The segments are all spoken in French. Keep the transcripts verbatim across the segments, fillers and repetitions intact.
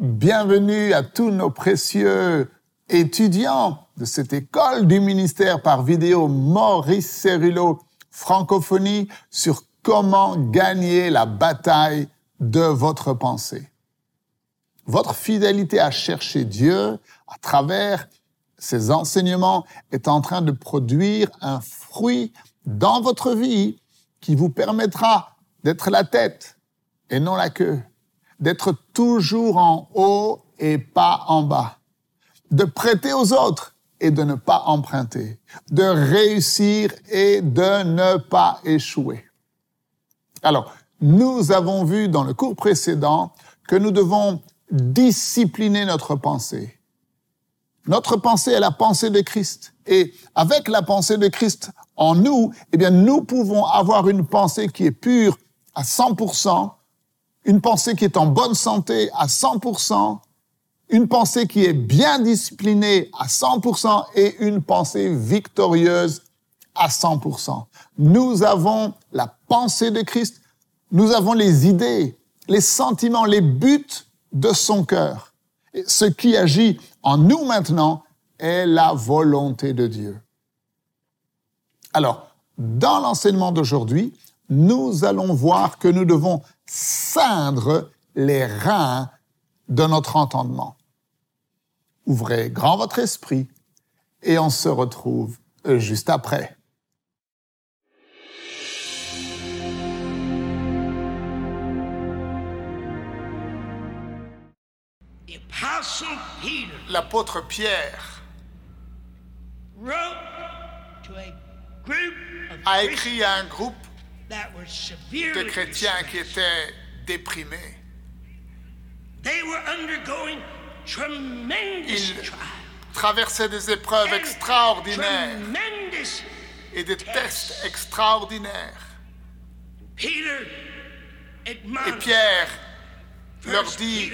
Bienvenue à tous nos précieux étudiants de cette école du ministère par vidéo Morris Cerullo, francophonie, sur comment gagner la bataille de votre pensée. Votre fidélité à chercher Dieu à travers ces enseignements est en train de produire un fruit dans votre vie qui vous permettra d'être la tête et non la queue, d'être toujours en haut et pas en bas, de prêter aux autres et de ne pas emprunter, de réussir et de ne pas échouer. Alors, nous avons vu dans le cours précédent que nous devons discipliner notre pensée. Notre pensée est la pensée de Christ. Et avec la pensée de Christ en nous, eh bien, nous pouvons avoir une pensée qui est pure à cent pour cent, une pensée qui est en bonne santé à cent pour cent, une pensée qui est bien disciplinée à cent pour cent et une pensée victorieuse à cent pour cent. Nous avons la pensée de Christ, nous avons les idées, les sentiments, les buts de son cœur. Ce qui agit en nous maintenant est la volonté de Dieu. Alors, dans l'enseignement d'aujourd'hui, nous allons voir que nous devons ceindre les reins de notre entendement. Ouvrez grand votre esprit et on se retrouve juste après. L'apôtre Pierre a écrit à un groupe de chrétiens qui étaient déprimés. Ils traversaient des épreuves extraordinaires et des tests extraordinaires. Et Pierre leur dit,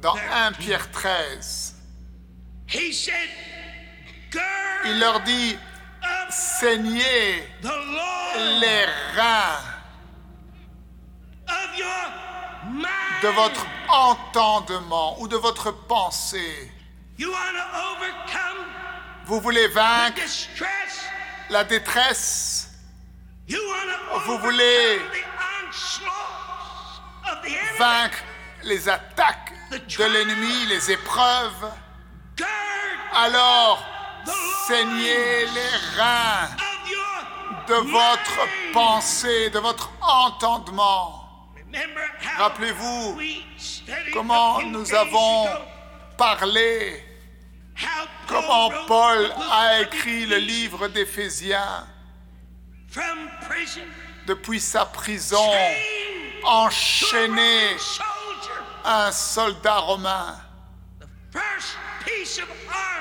dans premier Pierre treize, il leur dit, « Saignez les reins de votre entendement ou de votre pensée. » Vous voulez vaincre la détresse, vous voulez vaincre les attaques de l'ennemi, les épreuves, alors saignez les reins de votre pensée, de votre entendement. Rappelez-vous comment nous avons parlé, comment Paul a écrit le livre d'Éphésiens depuis sa prison, enchaîné. Un soldat romain.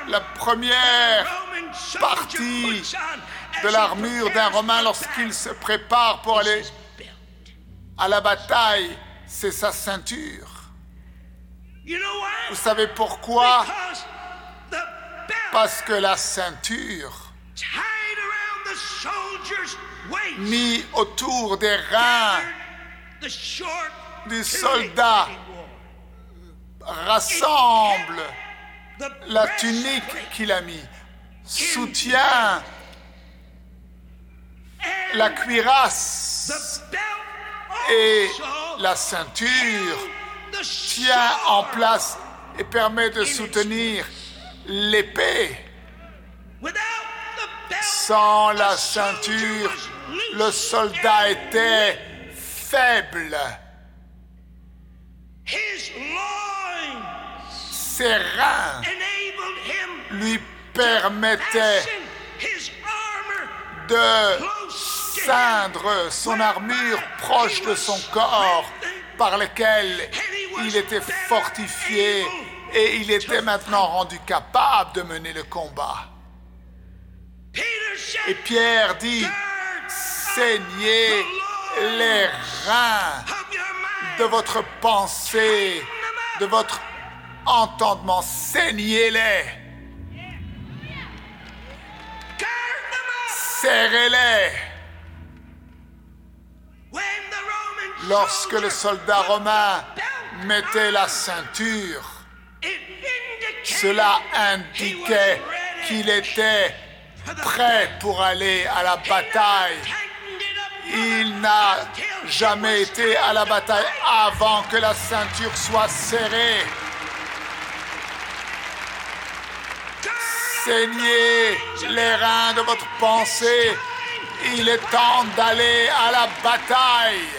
La première partie de l'armure d'un Romain lorsqu'il se prépare pour aller à la bataille, c'est sa ceinture. Vous savez pourquoi? Parce que la ceinture mise autour des reins du soldat rassemble la tunique qu'il a mis, soutient la cuirasse et la ceinture, tient en place et permet de soutenir l'épée. Sans la ceinture, le soldat était faible. Ses reins lui permettaient de ceindre son armure proche de son corps par laquelle il était fortifié et il était maintenant rendu capable de mener le combat. Et Pierre dit, « Saignez les reins de votre pensée, de votre entendement, saignez-les, serrez-les. » Lorsque le soldat romain mettait la ceinture. Cela indiquait qu'il était prêt pour aller à la bataille. Il n'a jamais été à la bataille avant que la ceinture soit serrée. Saignez les reins de votre pensée. Il est temps d'aller à la bataille.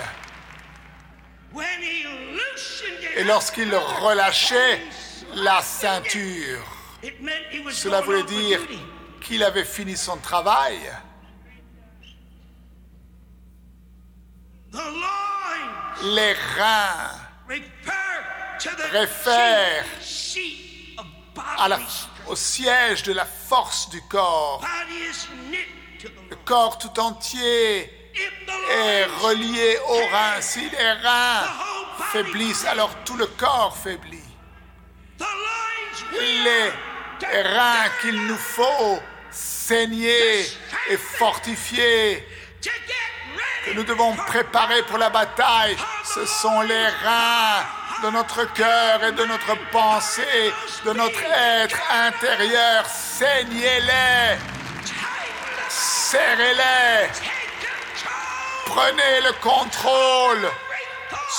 Et lorsqu'il relâchait la ceinture, cela voulait dire qu'il avait fini son travail. Les reins réfèrent à la, au siège de la force du corps. Le corps tout entier est relié aux reins. Si les reins faiblissent, alors tout le corps faiblit. Les reins qu'il nous faut saigner et fortifier, que nous devons préparer pour la bataille, ce sont les reins de notre cœur et de notre pensée, de notre être intérieur. Saignez-les, serrez-les, prenez le contrôle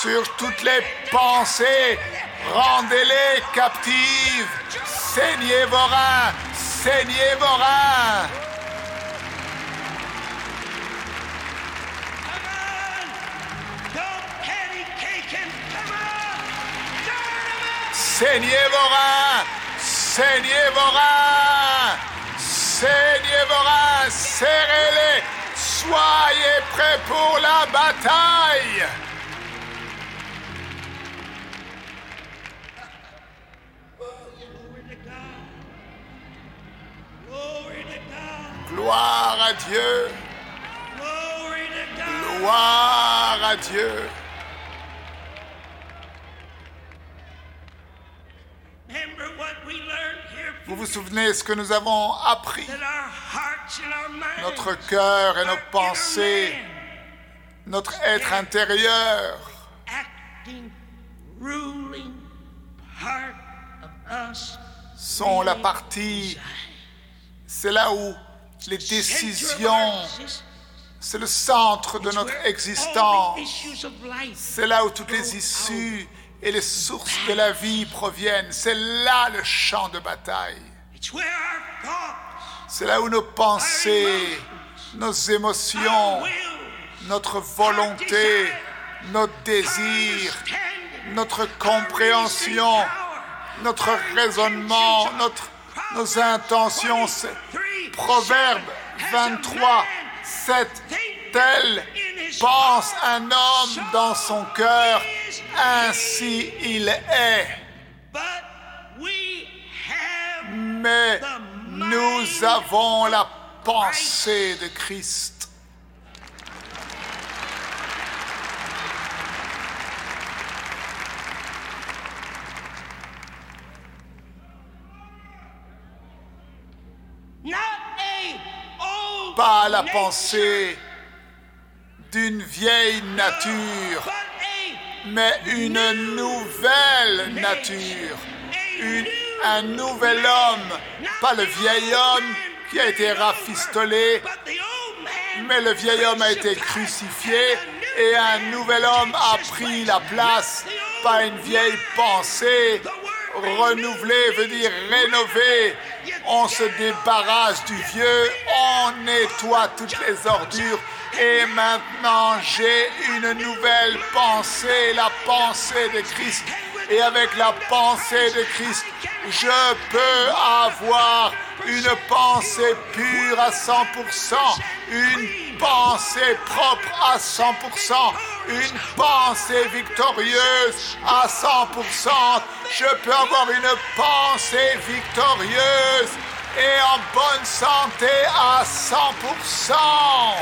sur toutes les pensées, rendez-les captives, saignez vos reins, saignez vos reins. Saignez vos reins, saignez vos reins, saignez vos reins, serrez-les, soyez prêts pour la bataille. Gloire à Dieu, gloire à Dieu. Vous vous souvenez de ce que nous avons appris? Notre cœur et nos pensées, notre être intérieur sont la partie, c'est là où les décisions, c'est le centre de notre existence, c'est là où toutes les issues et les sources de la vie proviennent. C'est là le champ de bataille. C'est là où nos pensées, nos émotions, notre volonté, notre désir, notre compréhension, notre raisonnement, notre, nos intentions. Proverbe vingt-trois, sept. Tel pense un homme dans son cœur, ainsi il est. Mais nous avons la pensée de Christ. Pas la pensée d'une vieille nature, mais une nouvelle nature, une, un nouvel homme, pas le vieil homme qui a été rafistolé, mais le vieil homme a été crucifié et un nouvel homme a pris la place, pas une vieille pensée. Renouveler veut dire rénover. On se débarrasse du vieux, on nettoie toutes les ordures. Et maintenant, j'ai une nouvelle pensée, la pensée de Christ. Et avec la pensée de Christ, je peux avoir une pensée pure à cent pour cent, une pensée propre à cent pour cent, une pensée victorieuse à cent pour cent. Je peux avoir une pensée victorieuse et en bonne santé à cent pour cent.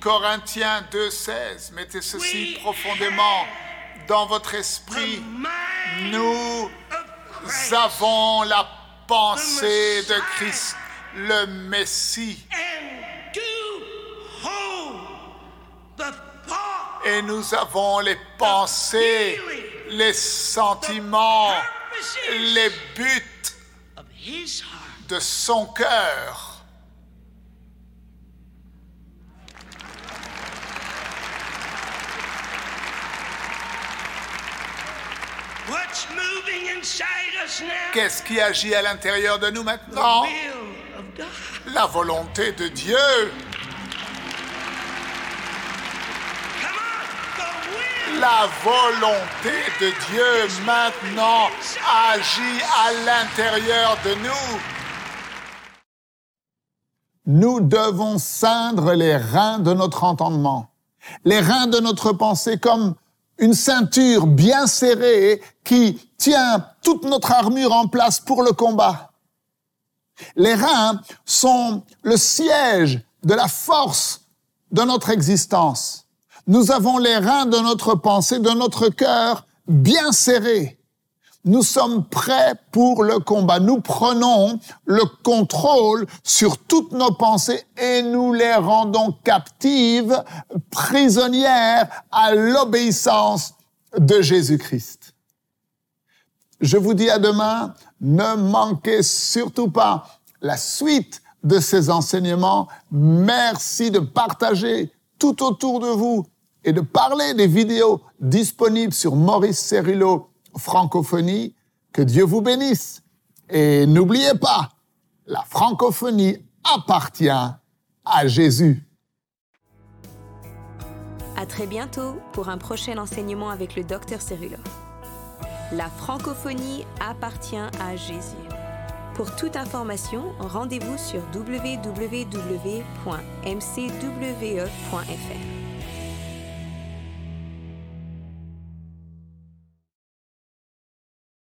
Corinthiens deux seize. Mettez ceci profondément dans votre esprit. Nous Nous avons la pensée de Christ, le Messie. Et nous avons les pensées, les sentiments, les buts de son cœur. Qu'est-ce qui agit à l'intérieur de nous maintenant? La volonté de Dieu. La volonté de Dieu maintenant agit à l'intérieur de nous. Nous devons ceindre les reins de notre entendement, les reins de notre pensée comme une ceinture bien serrée qui tient toute notre armure en place pour le combat. Les reins sont le siège de la force de notre existence. Nous avons les reins de notre pensée, de notre cœur bien serrés. Nous sommes prêts pour le combat. Nous prenons le contrôle sur toutes nos pensées et nous les rendons captives, prisonnières à l'obéissance de Jésus-Christ. Je vous dis à demain, ne manquez surtout pas la suite de ces enseignements. Merci de partager tout autour de vous et de parler des vidéos disponibles sur Morris Cerullo Francophonie. Que Dieu vous bénisse. Et n'oubliez pas, la francophonie appartient à Jésus. À très bientôt pour un prochain enseignement avec le docteur Cerullo. La francophonie appartient à Jésus. Pour toute information, rendez-vous sur double vé double vé double vé point m c w e point f r.